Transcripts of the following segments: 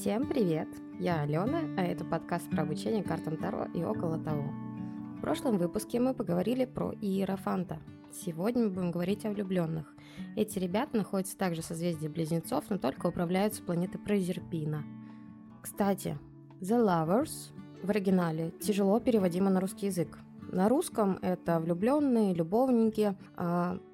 Всем привет! Я Алена, а это подкаст про обучение картам Таро и около того. В прошлом выпуске мы поговорили про Иерофанта. Сегодня мы будем говорить о влюбленных. Эти ребята находятся также в созвездии Близнецов, но только управляются планетой Прозерпина. Кстати, The Lovers в оригинале тяжело переводимо на русский язык. На русском это влюбленные, любовники.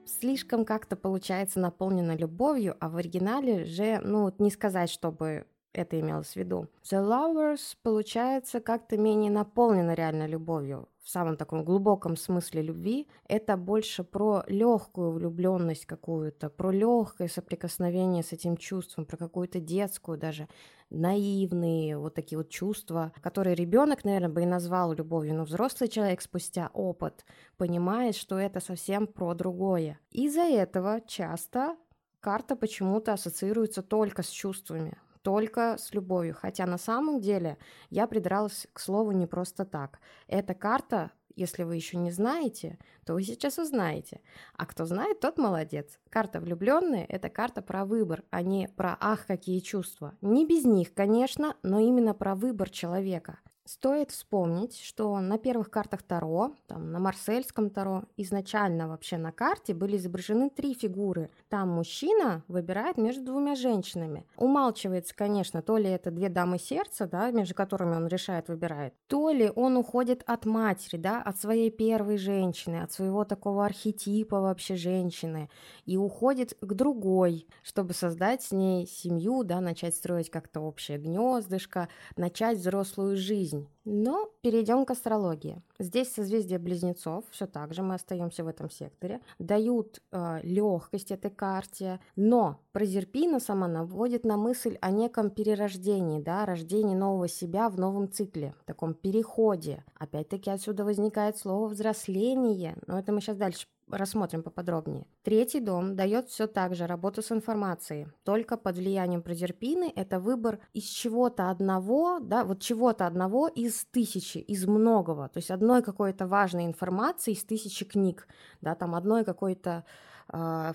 Слишком как-то получается наполнено любовью, а в оригинале же, не сказать, чтобы это имелось в виду. The Lovers получается как-то менее наполнено реально любовью. В самом таком глубоком смысле любви это больше про легкую влюбленность какую-то, про легкое соприкосновение с этим чувством, про какую-то детскую даже наивные вот такие вот чувства, которые ребенок, наверное, бы и назвал любовью, но взрослый человек спустя опыт понимает, что это совсем про другое. Из-за этого часто карта почему-то ассоциируется только с чувствами, только с любовью, хотя на самом деле я придралась к слову не просто так. Эта карта, если вы еще не знаете, то вы сейчас узнаете, а кто знает, тот молодец. Карта влюбленные — это карта про выбор, а не про «ах, какие чувства». Не без них, конечно, но именно про выбор человека. Стоит вспомнить, что на первых картах Таро, на Марсельском Таро, изначально вообще на карте были изображены три фигуры. Там мужчина выбирает между двумя женщинами. Умалчивается, конечно, то ли это две дамы сердца, между которыми он решает, выбирает, то ли он уходит от матери, от своей первой женщины, от своего такого архетипа вообще женщины, и уходит к другой, чтобы создать с ней семью, начать строить как-то общее гнездышко, начать взрослую жизнь. Но перейдем к астрологии. Здесь созвездие Близнецов, все так же мы остаемся в этом секторе, дают легкость этой карте, но Прозерпина сама наводит на мысль о неком перерождении, рождении нового себя в новом цикле, таком переходе. Опять-таки отсюда возникает слово «взросление», но это мы сейчас дальше рассмотрим поподробнее. Третий дом дает все так же работу с информацией, только под влиянием Прозерпины это выбор из чего-то одного, чего-то одного из тысячи, из многого, то есть одной какой-то важной информации из тысячи книг, одной какой-то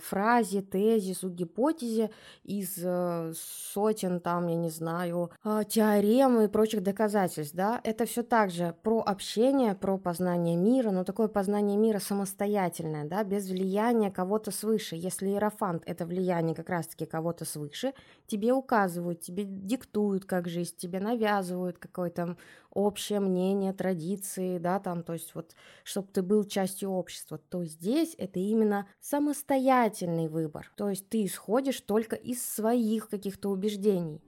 фразе, тезису, гипотезе из сотен, теорем и прочих доказательств, это все также про общение, про познание мира, но такое познание мира самостоятельное, без влияния кого-то свыше. Если Иерофант — это влияние как раз-таки кого-то свыше, тебе указывают, тебе диктуют, как жизнь, тебе навязывают какое-то общее мнение, традиции, то есть чтобы ты был частью общества, то здесь это именно самостоятельный выбор, то есть ты исходишь только из своих каких-то убеждений.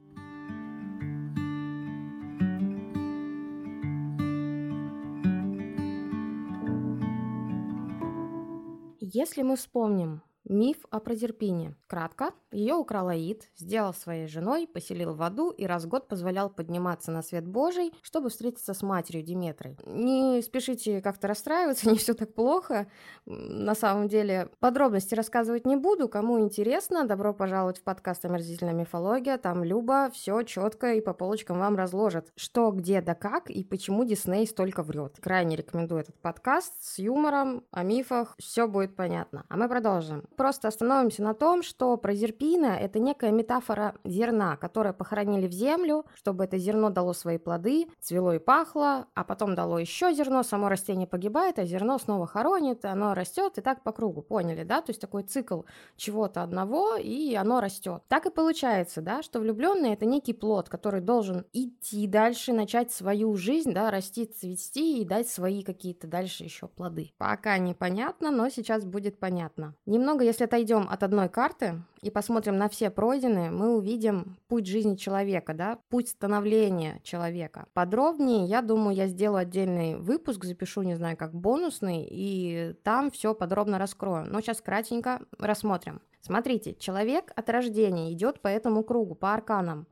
Если мы вспомним миф о Прозерпине. Кратко, ее украл Уэйт, сделал своей женой, поселил в аду и раз в год позволял подниматься на свет Божий, чтобы встретиться с матерью Диметрой. Не спешите как-то расстраиваться, не все так плохо. На самом деле, подробности рассказывать не буду. Кому интересно, добро пожаловать в подкаст «Омерзительная мифология». Там Люба все четко и по полочкам вам разложит, что, где, да как и почему Дисней столько врет. Крайне рекомендую этот подкаст с юмором, о мифах, все будет понятно. А мы продолжим. Просто остановимся на том, что Прозерпина – это некая метафора зерна, которое похоронили в землю, чтобы это зерно дало свои плоды, цвело и пахло, а потом дало еще зерно, само растение погибает, а зерно снова хоронит, оно растет и так по кругу, поняли, То есть такой цикл чего-то одного, и оно растет. Так и получается, что влюбленные – это некий плод, который должен идти дальше, начать свою жизнь, расти, цвести и дать свои какие-то дальше еще плоды. Пока непонятно, но сейчас будет понятно. Немного если отойдем от одной карты и посмотрим на все пройденные, мы увидим путь жизни человека, путь становления человека. Подробнее, я думаю, я сделаю отдельный выпуск, запишу, не знаю, как бонусный, и там все подробно раскрою. Но сейчас кратенько рассмотрим. Смотрите, человек от рождения идет по этому кругу, по арканам.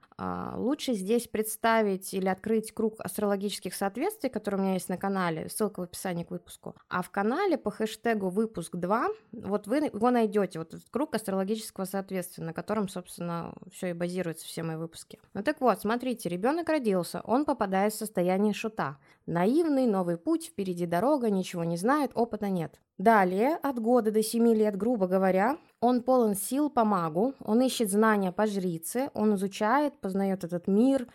Лучше здесь представить или открыть круг астрологических соответствий, который у меня есть на канале, ссылка в описании к выпуску. А в канале по хэштегу «Выпуск 2» вы его найдете, этот круг астрологического соответствия, на котором, собственно, все и базируются все мои выпуски. Смотрите, ребенок родился, он попадает в состояние шута. Наивный, новый путь, впереди дорога, ничего не знает, опыта нет. Далее, от года до 7 лет, грубо говоря, Он полон сил по магу, он ищет знания по жрице, он изучает, познает этот мир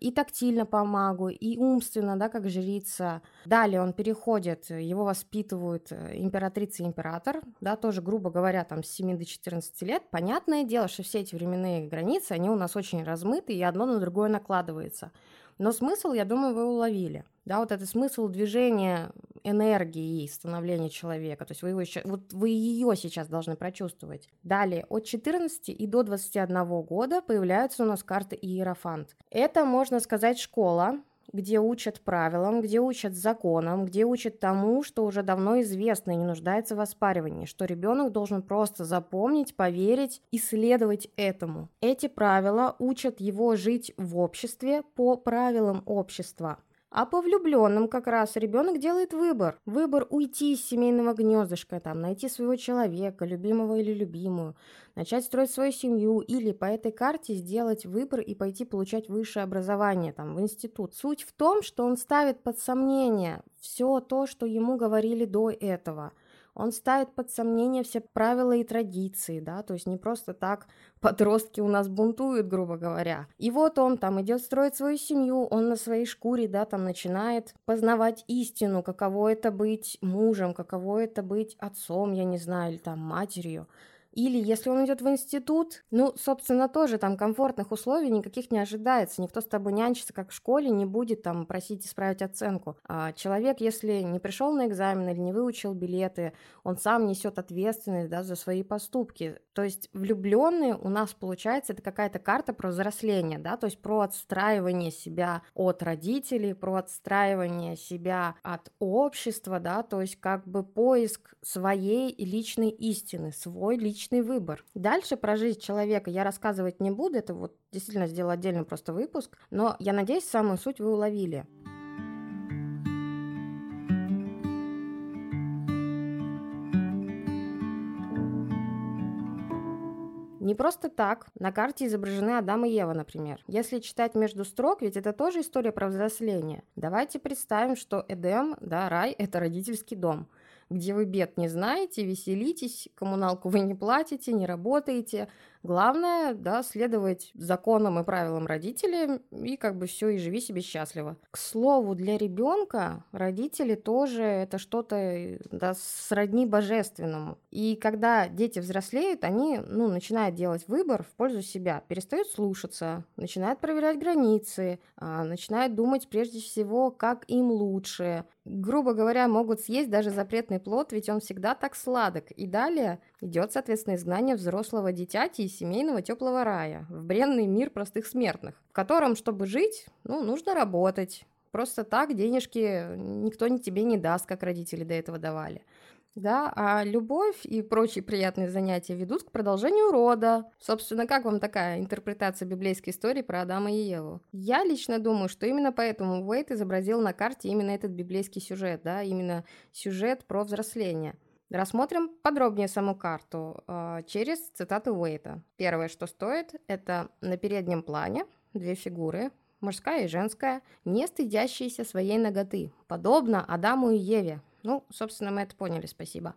и тактильно по магу, и умственно, да, как жрица. Далее он переходит, его воспитывают императрица и император, да, тоже, грубо говоря, там с 7 до 14 лет. Понятное дело, что все эти временные границы, они у нас очень размыты, и одно на другое накладывается. Но смысл, я думаю, вы уловили. Да, вот это смысл движения энергии и становления человека. То есть вы ее сейчас должны прочувствовать. Далее, от 14 и до 21 года появляются у нас карты Иерофант. Это, можно сказать, школа, где учат правилам, где учат законам, где учат тому, что уже давно известно и не нуждается в оспаривании, что ребенок должен просто запомнить, поверить и следовать этому. Эти правила учат его жить в обществе по правилам общества. А по влюбленным как раз ребенок делает выбор. Выбор уйти из семейного гнездышка, там, найти своего человека, любимого или любимую, начать строить свою семью или по этой карте сделать выбор и пойти получать высшее образование, там, в институт. Суть в том, что он ставит под сомнение все то, что ему говорили до этого. Он ставит под сомнение все правила и традиции, да, то есть не просто так подростки у нас бунтуют, грубо говоря. И вот он там идет строить свою семью, он на своей шкуре, да, там начинает познавать истину, каково это быть мужем, каково это быть отцом, я не знаю, или там матерью. Или если он идет в институт, ну, собственно, тоже там комфортных условий никаких не ожидается. Никто с тобой нянчится, как в школе, не будет там просить исправить оценку. А человек, если не пришел на экзамен или не выучил билеты, он сам несет ответственность, да, за свои поступки. То есть влюбленные у нас, получается, это какая-то карта про взросление, да, то есть про отстраивание себя от родителей, про отстраивание себя от общества, да, то есть как бы поиск своей личной истины, свой личный выбор. Дальше про жизнь человека я рассказывать не буду, это вот действительно сделала отдельно просто выпуск, но я надеюсь, самую суть вы уловили. Не просто так на карте изображены Адам и Ева, например. Если читать между строк, ведь это тоже история про взросление. Давайте представим, что Эдем, да, рай, это родительский дом, где вы бед не знаете, веселитесь, коммуналку вы не платите, не работаете. Главное, да, следовать законам и правилам родителей, и как бы все, и живи себе счастливо. К слову, для ребенка родители тоже это что-то, да, сродни божественному. И когда дети взрослеют, они, ну, начинают делать выбор в пользу себя, перестают слушаться, начинают проверять границы, начинают думать прежде всего, как им лучше. Грубо говоря, могут съесть даже запретный плод, ведь он всегда так сладок. И далее идет, соответственно, изгнание взрослого дитяти из семейного теплого рая в бренный мир простых смертных, в котором, чтобы жить, ну, нужно работать. Просто так денежки никто тебе не даст, как родители до этого давали. Да, а любовь и прочие приятные занятия ведут к продолжению рода. Собственно, как вам такая интерпретация библейской истории про Адама и Еву? Я лично думаю, что именно поэтому Уэйт изобразил на карте именно этот библейский сюжет, да, именно сюжет про взросление. Рассмотрим подробнее саму карту через цитату Уэйта. Первое, что стоит, это на переднем плане две фигуры, мужская и женская, не стыдящиеся своей наготы, подобно Адаму и Еве. Ну, собственно, мы это поняли, спасибо.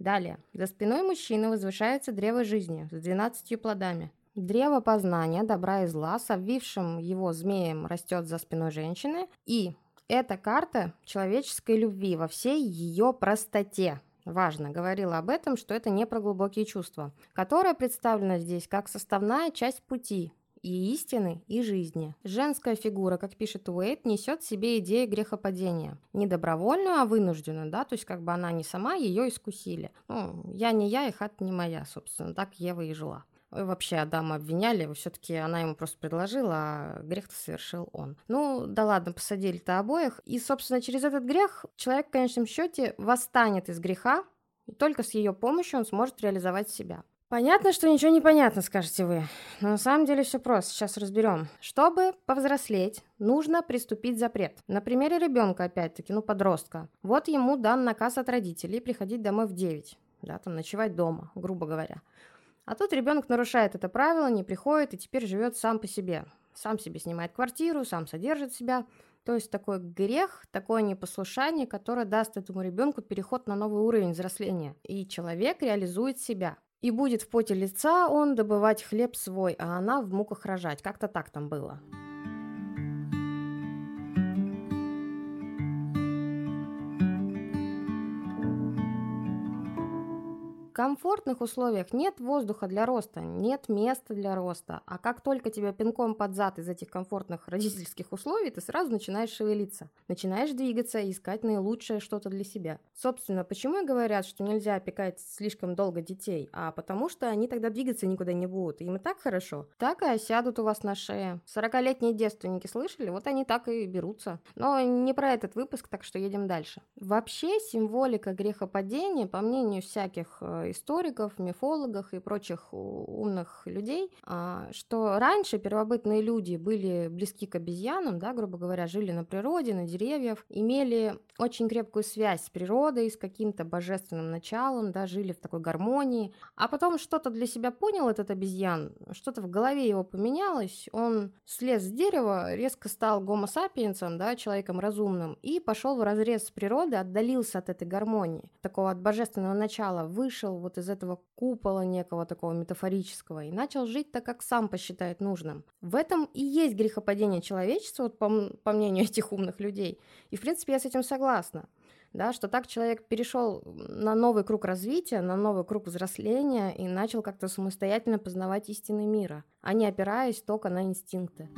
Далее. За спиной мужчины возвышается древо жизни с 12 плодами. Древо познания добра и зла с обвившим его змеем растет за спиной женщины. И это карта человеческой любви во всей ее простоте. Важно, говорила об этом, что это не про глубокие чувства, которая представлена здесь как составная часть пути и истины, и жизни. Женская фигура, как пишет Уэйт, несет в себе идеи грехопадения. Не добровольную, а вынужденную, да, то есть как бы она не сама, ее искусили. Ну, я не я, и хата не моя, собственно, так Ева и жила. И вообще Адама обвиняли, все-таки она ему просто предложила, а грех-то совершил он. Ну, да ладно, посадили-то обоих. И, собственно, через этот грех человек, в конечном счете, восстанет из греха, и только с ее помощью он сможет реализовать себя. Понятно, что ничего не понятно, скажете вы, но на самом деле все просто, сейчас разберем. Чтобы повзрослеть, нужно приступить запрет. На примере ребенка, опять-таки, ну, подростка. Вот ему дан наказ от родителей приходить домой в 9, да, там ночевать дома, грубо говоря. А тут ребенок нарушает это правило, не приходит и теперь живет сам по себе. Сам себе снимает квартиру, сам содержит себя. То есть такой грех, такое непослушание, которое даст этому ребенку переход на новый уровень взросления. И человек реализует себя. И будет в поте лица он добывать хлеб свой, а она в муках рожать. Как-то так там было. Комфортных условиях нет воздуха для роста, нет места для роста. А как только тебя пинком под зад из этих комфортных родительских условий, ты сразу начинаешь шевелиться, начинаешь двигаться и искать наилучшее что-то для себя. Собственно, почему и говорят, что нельзя опекать слишком долго детей? А потому что они тогда двигаться никуда не будут. Им и так хорошо, так и осядут у вас на шее. 40-летние девственники слышали? Вот они так и берутся. Но не про этот выпуск, так что едем дальше. Вообще, символика грехопадения, по мнению всяких историков, мифологов и прочих умных людей, что раньше первобытные люди были близки к обезьянам, да, грубо говоря, жили на природе, на деревьях, имели очень крепкую связь с природой, с каким-то божественным началом, да, жили в такой гармонии. А потом что-то для себя понял этот обезьян, что-то в голове его поменялось, он слез с дерева, резко стал гомо-сапиенсом, да, человеком разумным, и пошел вразрез с природой, отдалился от этой гармонии, такого от божественного начала, вышел вот из этого купола некого такого метафорического и начал жить так, как сам посчитает нужным. В этом и есть грехопадение человечества, вот по мнению этих умных людей. И, в принципе, я с этим согласна. Да, что так человек перешел на новый круг развития, на новый круг взросления и начал как-то самостоятельно познавать истины мира, а не опираясь только на инстинкты.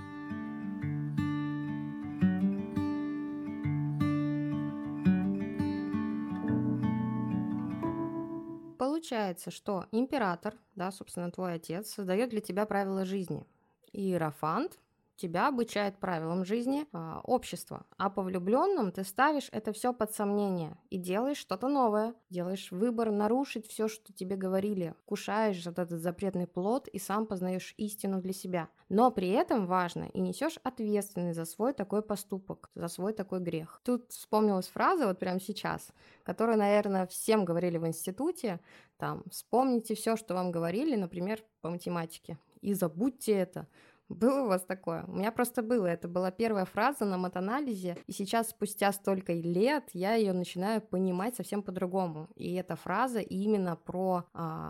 Получается, что император, да, собственно, твой отец, создает для тебя правила жизни. Иерофант тебя обучает правилам жизни общества. А по влюбленным ты ставишь это все под сомнение и делаешь что-то новое. Делаешь выбор нарушить все, что тебе говорили. Кушаешь вот этот запретный плод и сам познаешь истину для себя. Но при этом важно и несешь ответственность за свой такой поступок, за свой такой грех. Тут вспомнилась фраза вот прямо сейчас, которую, наверное, всем говорили в институте. Там, вспомните все, что вам говорили, например, по математике, и забудьте это. Было у вас такое? У меня просто было. Это была первая фраза на матанализе, и сейчас, спустя столько лет, я ее начинаю понимать совсем по-другому. И эта фраза именно про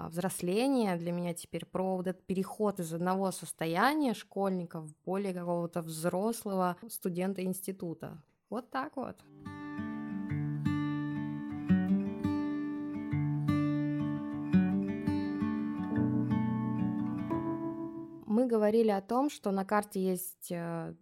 взросление для меня теперь, про вот этот переход из одного состояния школьника в более какого-то взрослого студента института. Вот так вот. Мы говорили о том, что на карте есть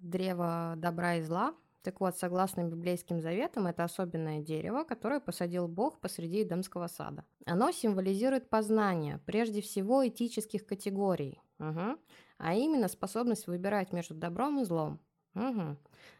древо добра и зла. Так вот, согласно библейским заветам, это особенное дерево, которое посадил Бог посреди Эдемского сада. Оно символизирует познание, прежде всего, этических категорий, а именно способность выбирать между добром и злом.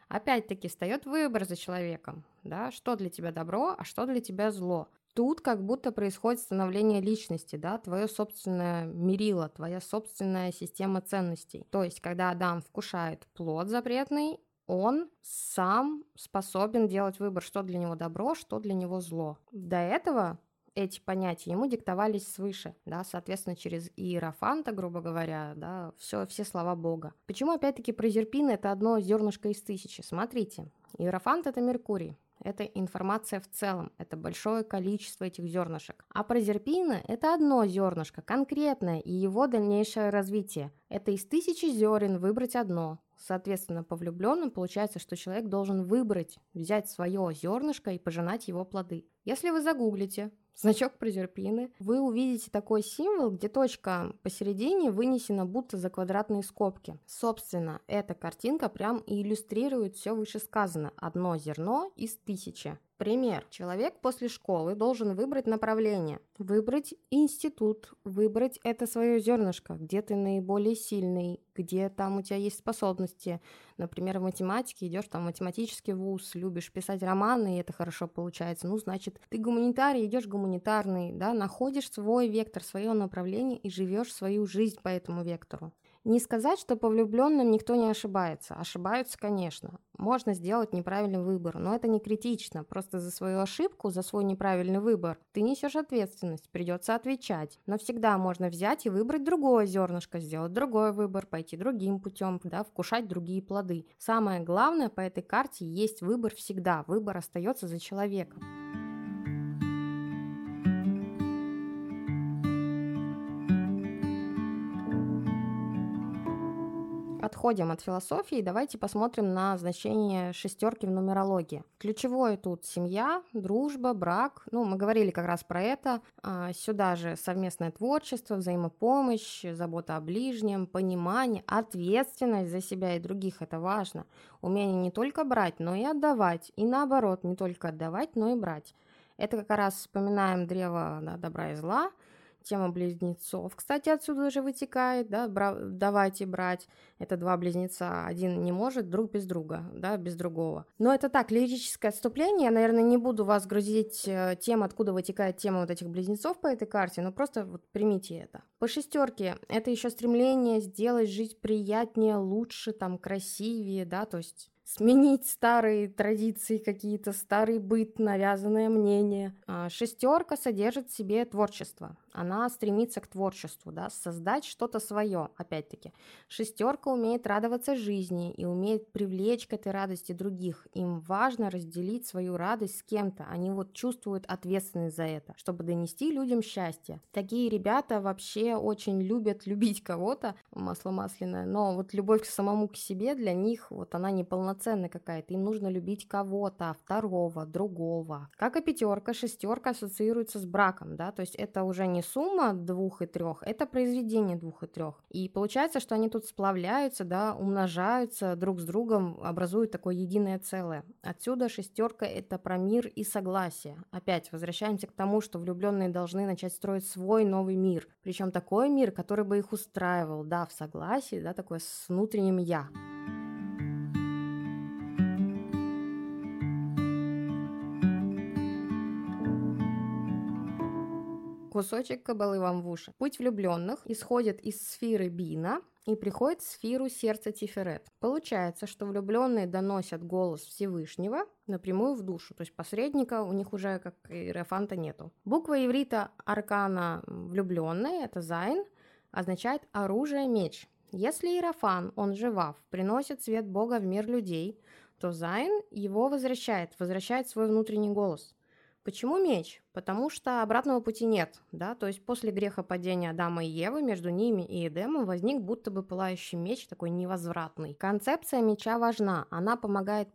Опять-таки, встает выбор за человеком, да, что для тебя добро, а что для тебя зло. Тут как будто происходит становление личности, да, твое собственное мерило, твоя собственная система ценностей. То есть, когда Адам вкушает плод запретный, он сам способен делать выбор, что для него добро, что для него зло. До этого эти понятия ему диктовались свыше, да, соответственно, через Иерофанта, грубо говоря, да, все слова Бога. Почему, опять-таки, Прозерпина — это одно зернышко из тысячи? Смотрите, Иерофант — это Меркурий. Это информация в целом, это большое количество этих зернышек. А прозерпина – это одно зернышко, конкретное, и его дальнейшее развитие. Это из 1000 зерен выбрать одно. Соответственно, по влюбленным получается, что человек должен выбрать, взять свое зернышко и пожинать его плоды. Если вы загуглите значок прозерпины, вы увидите такой символ, где точка посередине вынесена будто за квадратные скобки. Собственно, эта картинка прям и иллюстрирует все вышесказанное. Одно зерно из 1000. Пример. Человек после школы должен выбрать направление, выбрать институт, выбрать это свое зернышко, где ты наиболее сильный, где там у тебя есть способности. Например, в математике идешь там в математический вуз, любишь писать романы, и это хорошо получается. Ну, значит, ты гуманитарий, идешь гуманитарный, да, находишь свой вектор, свое направление и живешь свою жизнь по этому вектору. Не сказать, что по влюбленным никто не ошибается. Ошибаются, конечно. Можно сделать неправильный выбор, но это не критично. Просто за свою ошибку, за свой неправильный выбор ты несешь ответственность, придется отвечать. Но всегда можно взять и выбрать другое зернышко, сделать другой выбор, пойти другим путем, да, вкушать другие плоды. Самое главное по этой карте — есть выбор всегда. Выбор остается за человеком. Отходим от философии, давайте посмотрим на значение шестерки в нумерологии. Ключевое тут семья, дружба, брак. Ну, мы говорили как раз про это. Сюда же совместное творчество, взаимопомощь, забота о ближнем, понимание, ответственность за себя и других. Это важно. Умение не только брать, но и отдавать. И наоборот, не только отдавать, но и брать. Это как раз вспоминаем древо, да, добра и зла. Тема близнецов, кстати, отсюда уже вытекает, да, давать и брать. Это два близнеца, один не может, друг без друга, да, без другого. Но это так, лирическое отступление, я, наверное, не буду вас грузить тем, откуда вытекает тема вот этих близнецов по этой карте, но просто вот примите это. По шестерке это еще стремление сделать жизнь приятнее, лучше, там, красивее, да, то есть... Сменить старые традиции какие-то, старый быт, навязанное мнение. Шестерка содержит в себе творчество. Она стремится к творчеству, да, создать что-то свое, опять-таки. Шестерка умеет радоваться жизни и умеет привлечь к этой радости других. Им важно разделить свою радость с кем-то. Они вот чувствуют ответственность за это, чтобы донести людям счастье. Такие ребята вообще очень любят любить кого-то, масло масляное, но вот любовь к самому к себе для них, вот она неполноценная какая-то, им нужно любить кого-то, второго, другого. Как и пятерка, шестерка ассоциируется с браком, да, то есть это уже не сумма двух и трех, это произведение двух и трех. И получается, что они тут сплавляются, да, умножаются друг с другом, образуют такое единое целое. Отсюда шестерка это про мир и согласие. Опять возвращаемся к тому, что влюбленные должны начать строить свой новый мир, причем такой мир, который бы их устраивал, да, в согласии, да, такое с внутренним я. Кусочек кабалы вам в уши. Путь влюбленных исходит из сферы Бина и приходит в сферу сердца Тиферет. Получается, что влюбленные доносят голос Всевышнего напрямую в душу, то есть посредника у них уже как иерофанта нету. Буква иврита аркана влюбленные, это Зайн, означает оружие меч. Если иерофан, он же Вав, приносит свет Бога в мир людей, то Зайн его возвращает свой внутренний голос. Почему меч? Потому что обратного пути нет, да, то есть после грехопадения Адама и Евы между ними и Эдемом возник будто бы пылающий меч, такой невозвратный. Концепция меча важна, она помогает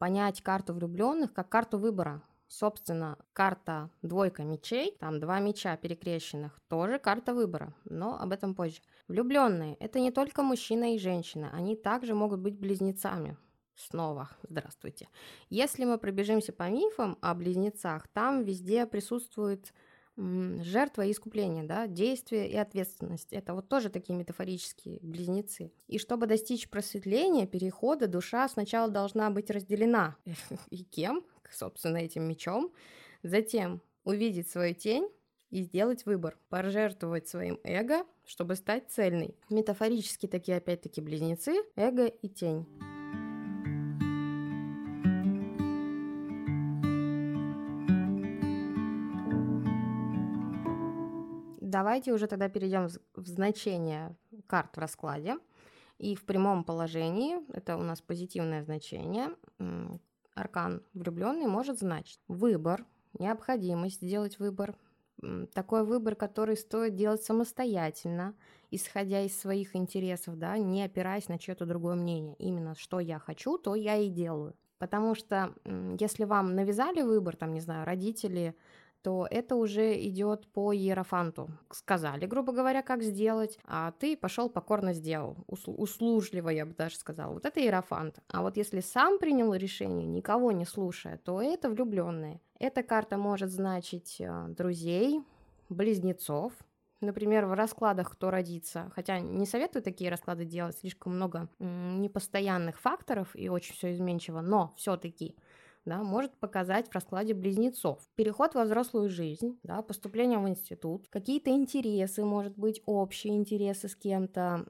понять карту влюбленных как карту выбора. Собственно, карта двойка мечей, там два меча перекрещенных, тоже карта выбора, но об этом позже. Влюбленные – это не только мужчина и женщина, они также могут быть близнецами. Снова здравствуйте. Если мы пробежимся по мифам о близнецах, там везде присутствует жертва и искупление, да, действие и ответственность. Это вот тоже такие метафорические близнецы. И чтобы достичь просветления, перехода, душа сначала должна быть разделена. И кем? Собственно, этим мечом. Затем увидеть свою тень и сделать выбор. Пожертвовать своим эго, чтобы стать цельной. Метафорически такие, опять-таки, близнецы, эго и тень. Давайте уже тогда перейдем в значение карт в раскладе. И в прямом положении, это у нас позитивное значение, аркан влюбленный может значить выбор, необходимость сделать выбор, такой выбор, который стоит делать самостоятельно, исходя из своих интересов, да, не опираясь на чьё-то другое мнение. Именно что я хочу, то я и делаю. Потому что если вам навязали выбор, там, не знаю, родители, то это уже идет по иерофанту. Сказали, грубо говоря, как сделать, а ты пошел покорно сделал. Услужливо, я бы даже сказала. Вот это иерофант. А вот если сам принял решение, никого не слушая, то это влюбленные. Эта карта может значить друзей, близнецов. Например, в раскладах кто родится. Хотя не советую такие расклады делать, слишком много непостоянных факторов и очень все изменчиво, но все-таки... Да, может показать в раскладе близнецов. Переход во взрослую жизнь, да, поступление в институт, какие-то интересы, может быть, общие интересы с кем-то,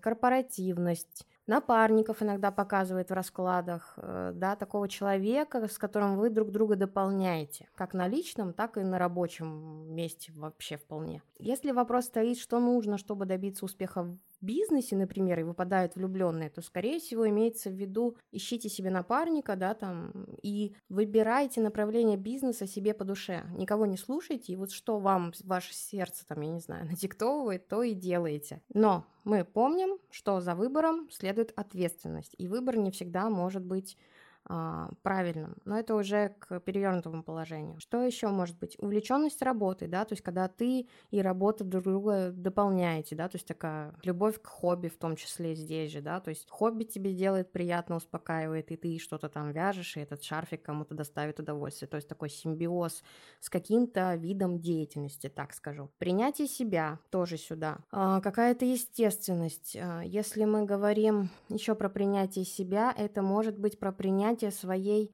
корпоративность. Напарников иногда показывает в раскладах, да, такого человека, с которым вы друг друга дополняете, как на личном, так и на рабочем месте вообще вполне. Если вопрос стоит, что нужно, чтобы добиться успеха в бизнесе, например, и выпадают влюбленные, то, скорее всего, имеется в виду, ищите себе напарника, да, там, и выбирайте направление бизнеса себе по душе, никого не слушайте, и вот что вам ваше сердце, там, я не знаю, надиктовывает, то и делаете. Но мы помним, что за выбором следует ответственность, и выбор не всегда может быть правильным, но это уже к перевернутому положению. Что еще может быть? Увлеченность работой, да, то есть когда ты и работа друг друга дополняете, да, то есть такая любовь к хобби в том числе здесь же, да, то есть хобби тебе делает приятно, успокаивает, и ты что-то там вяжешь, и этот шарфик кому-то доставит удовольствие, то есть такой симбиоз с каким-то видом деятельности, так скажу. Принятие себя тоже сюда. Какая-то естественность. Если мы говорим еще про принятие себя, это может быть про принятие своей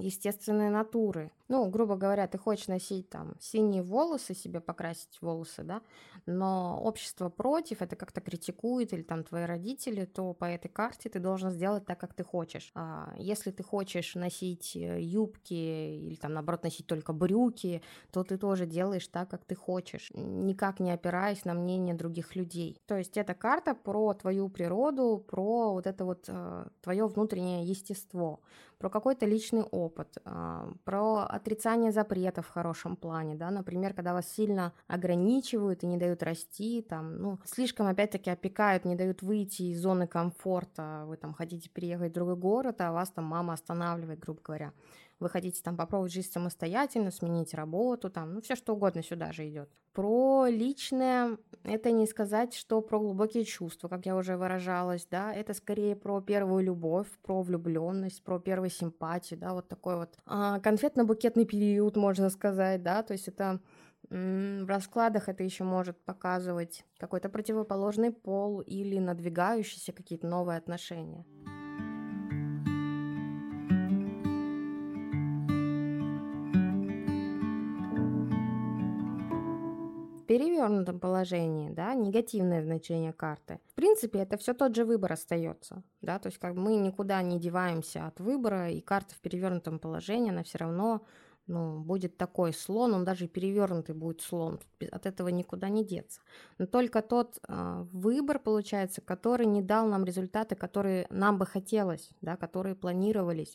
естественной натуры. Ну, грубо говоря, ты хочешь носить там синие волосы, себе покрасить волосы, да, но общество против, это как-то критикует, или там твои родители, то по этой карте ты должен сделать так, как ты хочешь. А если ты хочешь носить юбки или там, наоборот, носить только брюки, то ты тоже делаешь так, как ты хочешь, никак не опираясь на мнение других людей. То есть эта карта про твою природу, про вот это вот твое внутреннее естество, про какой-то личный опыт, про отрицание запретов в хорошем плане, да, например, когда вас сильно ограничивают и не дают расти, там, ну, слишком, опять-таки, опекают, не дают выйти из зоны комфорта, вы там хотите переехать в другой город, а вас там мама останавливает, грубо говоря. Вы хотите там попробовать жить самостоятельно, сменить работу, там, ну, все что угодно сюда же идет. Про личное, это не сказать, что про глубокие чувства, как я уже выражалась, да, это скорее про первую любовь, про влюбленность, про первую симпатию, да, вот такой вот конфетно-букетный период, можно сказать, да, то есть это... В раскладах это еще может показывать какой-то противоположный пол или надвигающиеся какие-то новые отношения. В перевернутом положении, да, негативное значение карты. В принципе, это все тот же выбор остается, да, то есть как мы никуда не деваемся от выбора, и карта в перевернутом положении, она все равно, ну, будет такой слон, он даже перевернутый будет слон, от этого никуда не деться. Но только тот выбор, получается, который не дал нам результаты, которые нам бы хотелось, да, которые планировались.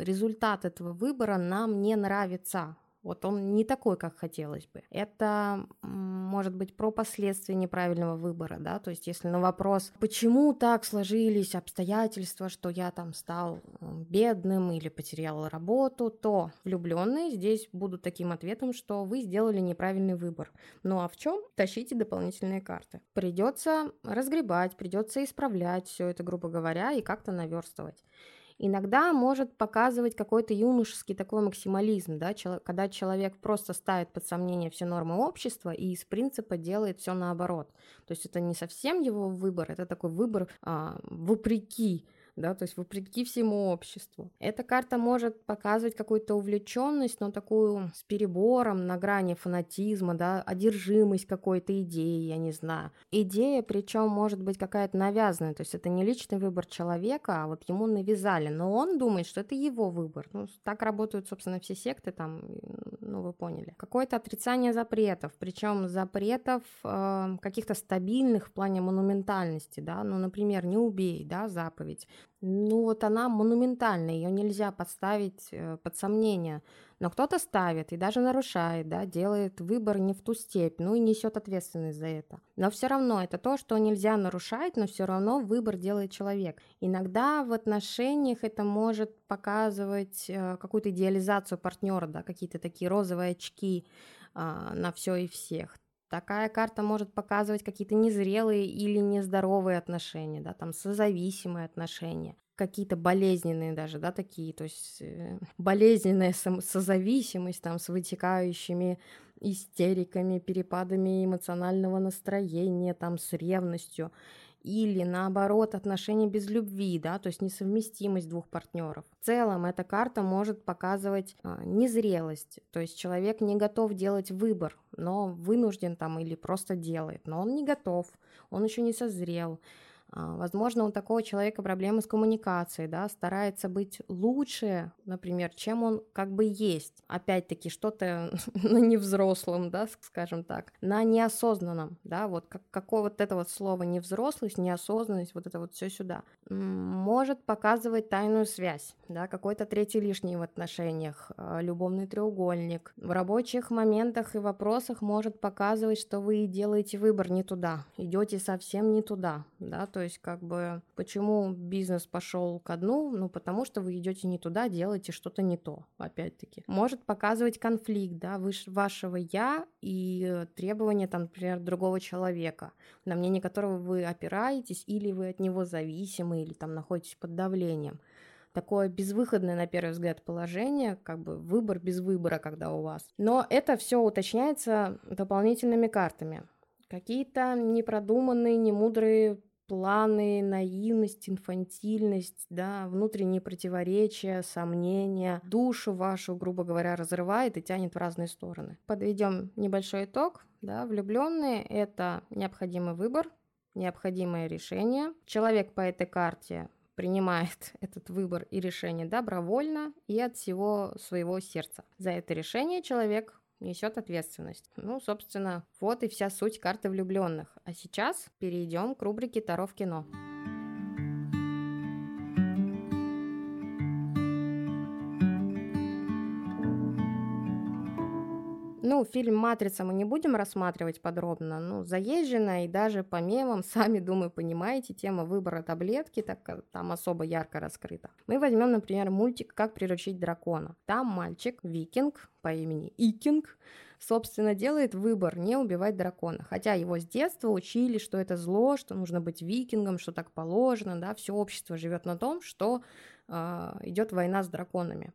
Результат этого выбора нам не нравится. Вот он не такой, как хотелось бы. Это может быть про последствия неправильного выбора, да, то есть если на вопрос, почему так сложились обстоятельства, что я там стал бедным или потерял работу, то влюбленные здесь будут таким ответом, что вы сделали неправильный выбор. Ну а в чем? Тащите дополнительные карты. Придется разгребать, придется исправлять все это, грубо говоря, и как-то наверстывать. Иногда может показывать какой-то юношеский такой максимализм, да, когда человек просто ставит под сомнение все нормы общества и из принципа делает все наоборот. То есть это не совсем его выбор, это такой выбор вопреки, да, то есть вопреки всему обществу. Эта карта может показывать какую-то увлеченность, но такую с перебором, на грани фанатизма, да, одержимость какой-то идеей, я не знаю. Идея, причем может быть какая-то навязанная, то есть это не личный выбор человека, а вот ему навязали, но он думает, что это его выбор. Ну, так работают, собственно, все секты там, ну, вы поняли. Какое-то отрицание запретов, причем запретов каких-то стабильных в плане монументальности, да, ну, например, не убей, да, заповедь. Ну вот она монументальная, ее нельзя подставить под сомнение, но кто-то ставит и даже нарушает, да, делает выбор не в ту степь, ну и несет ответственность за это. Но все равно это то, что нельзя нарушать, но все равно выбор делает человек. Иногда в отношениях это может показывать какую-то идеализацию партнера, да, какие-то такие розовые очки на все и всех. Такая карта может показывать какие-то незрелые или нездоровые отношения, да, там созависимые отношения, какие-то болезненные даже, да, такие, то есть болезненная созависимость там с вытекающими истериками, перепадами эмоционального настроения, там с ревностью. Или, наоборот, отношения без любви, да, то есть несовместимость двух партнеров. В целом эта карта может показывать незрелость, то есть человек не готов делать выбор, но вынужден там или просто делает, но он не готов, он еще не созрел. Возможно, у такого человека проблемы с коммуникацией, да, старается быть лучше, например, чем он как бы есть. Опять-таки, что-то на невзрослом, да, скажем так, на неосознанном, да, вот какое вот это вот слово невзрослость, неосознанность, вот это вот все сюда. Может показывать тайную связь, да, какой-то третий лишний в отношениях, любовный треугольник. В рабочих моментах и вопросах может показывать, что вы делаете выбор не туда, идете совсем не туда, да, то есть как бы почему бизнес пошел ко дну, ну потому что вы идете не туда, делаете что-то не то, опять-таки. Может показывать конфликт, да, вашего я и требования, там, например, другого человека, на мнение которого вы опираетесь, или вы от него зависимы, или там находитесь под давлением. Такое безвыходное, на первый взгляд, положение, как бы выбор без выбора, когда у вас. Но это все уточняется дополнительными картами. Какие-то непродуманные, немудрые планы, наивность, инфантильность, да, внутренние противоречия, сомнения, душу вашу, грубо говоря, разрывает и тянет в разные стороны. Подведем небольшой итог, да, влюбленные — это необходимый выбор, необходимое решение. Человек по этой карте принимает этот выбор и решение добровольно и от всего своего сердца. За это решение человек несет ответственность. Ну, собственно, вот и вся суть карты влюбленных. А сейчас перейдем к рубрике «Таро в кино». Ну, фильм «Матрица» мы не будем рассматривать подробно, ну, заезженная и даже по мемам, сами, думаю, понимаете, тема выбора таблетки, так как там особо ярко раскрыта. Мы возьмем, например, мультик «Как приручить дракона». Там мальчик, викинг по имени Икинг, собственно, делает выбор не убивать дракона, хотя его с детства учили, что это зло, что нужно быть викингом, что так положено, да, все общество живет на том, что идет война с драконами.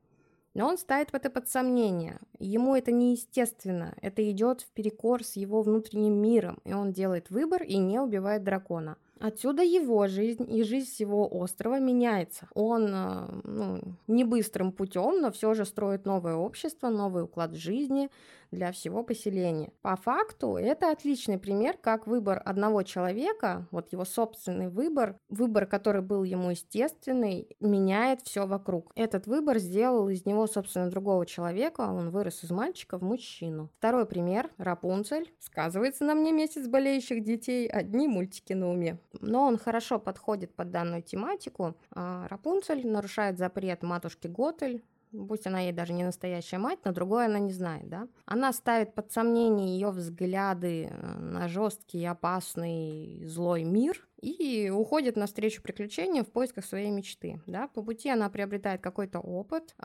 Но он ставит в это под сомнение. Ему это неестественно. Это идет вперекор с его внутренним миром. И он делает выбор и не убивает дракона. Отсюда его жизнь и жизнь всего острова меняется. Он не быстрым путем, но все же строит новое общество, новый уклад жизни для всего поселения. По факту это отличный пример, как выбор одного человека, вот его собственный выбор, который был ему естественный, меняет все вокруг. Этот выбор сделал из него, собственно, другого человека, он вырос из мальчика в мужчину. Второй пример, Рапунцель. Сказывается на мне месяц болеющих детей, одни мультики на уме. Но он хорошо подходит под данную тематику. Рапунцель нарушает запрет матушки Готель, пусть она ей даже не настоящая мать, но другой она не знает, да. Она ставит под сомнение ее взгляды на жесткий, опасный, злой мир и уходит навстречу приключениям в поисках своей мечты, да. По пути она приобретает какой-то опыт,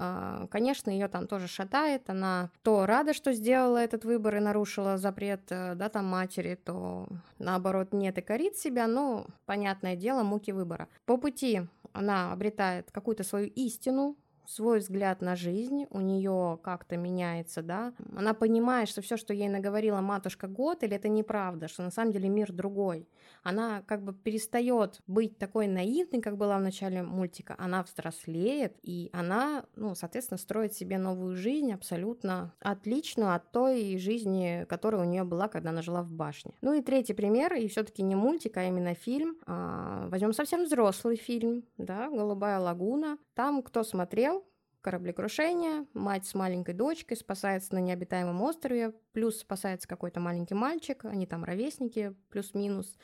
конечно, ее там тоже шатает, она то рада, что сделала этот выбор и нарушила запрет, да, там матери, то наоборот нет и корит себя, но, понятное дело, муки выбора. По пути она обретает какую-то свою истину, свой взгляд на жизнь, у нее как-то меняется, да, она понимает, что все, что ей наговорила матушка Готель, это неправда, что на самом деле мир другой, она как бы перестает быть такой наивной, как была в начале мультика, она взрослеет, и она, соответственно, строит себе новую жизнь, абсолютно отличную от той жизни, которая у нее была, когда она жила в башне. Ну и третий пример, и все-таки не мультик, а именно фильм, возьмем совсем взрослый фильм, да, «Голубая лагуна», там кто смотрел, кораблекрушение, мать с маленькой дочкой спасается на необитаемом острове, плюс спасается какой-то маленький мальчик, они там ровесники, плюс-минус,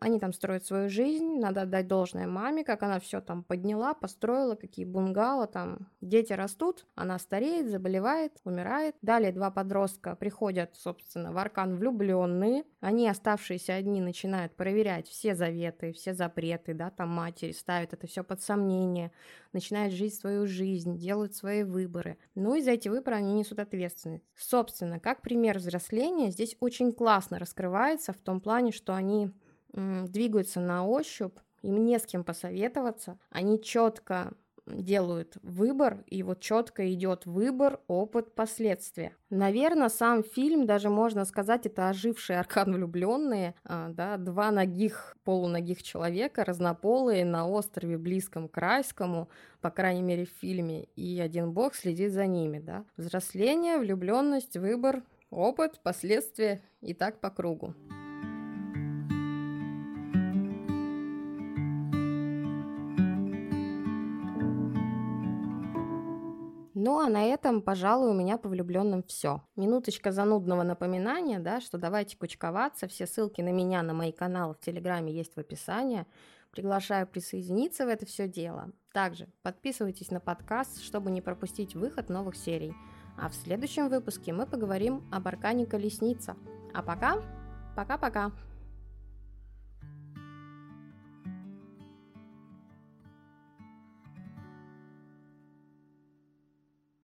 они там строят свою жизнь, надо отдать должное маме, как она все там подняла, построила, какие бунгало там, дети растут, она стареет, заболевает, умирает, далее два подростка приходят, собственно, в аркан влюбленные, они, оставшиеся одни, начинают проверять все заветы, все запреты, да, там матери ставят это все под сомнение, начинают жить свою жизнь, делают свои выборы, ну и за эти выборы они несут ответственность. Собственно, как пример взросления здесь очень классно раскрывается в том плане, что они двигаются на ощупь, им не с кем посоветоваться, они четко делают выбор, и вот четко идет выбор, опыт, последствия. Наверное, сам фильм, даже можно сказать, это ожившие аркан влюбленные, да, два ногих, полуногих человека, разнополые, на острове близком к райскому, по крайней мере в фильме, и один бог следит за ними, да. Взросление, влюбленность, выбор, опыт, последствия и так по кругу. Ну, а на этом, пожалуй, у меня по влюбленным все. Минуточка занудного напоминания, да, что давайте кучковаться. Все ссылки на меня, на мои каналы в Телеграме есть в описании. Приглашаю присоединиться в это все дело. Также подписывайтесь на подкаст, чтобы не пропустить выход новых серий. А в следующем выпуске мы поговорим об аркане Колесница. А пока, пока-пока!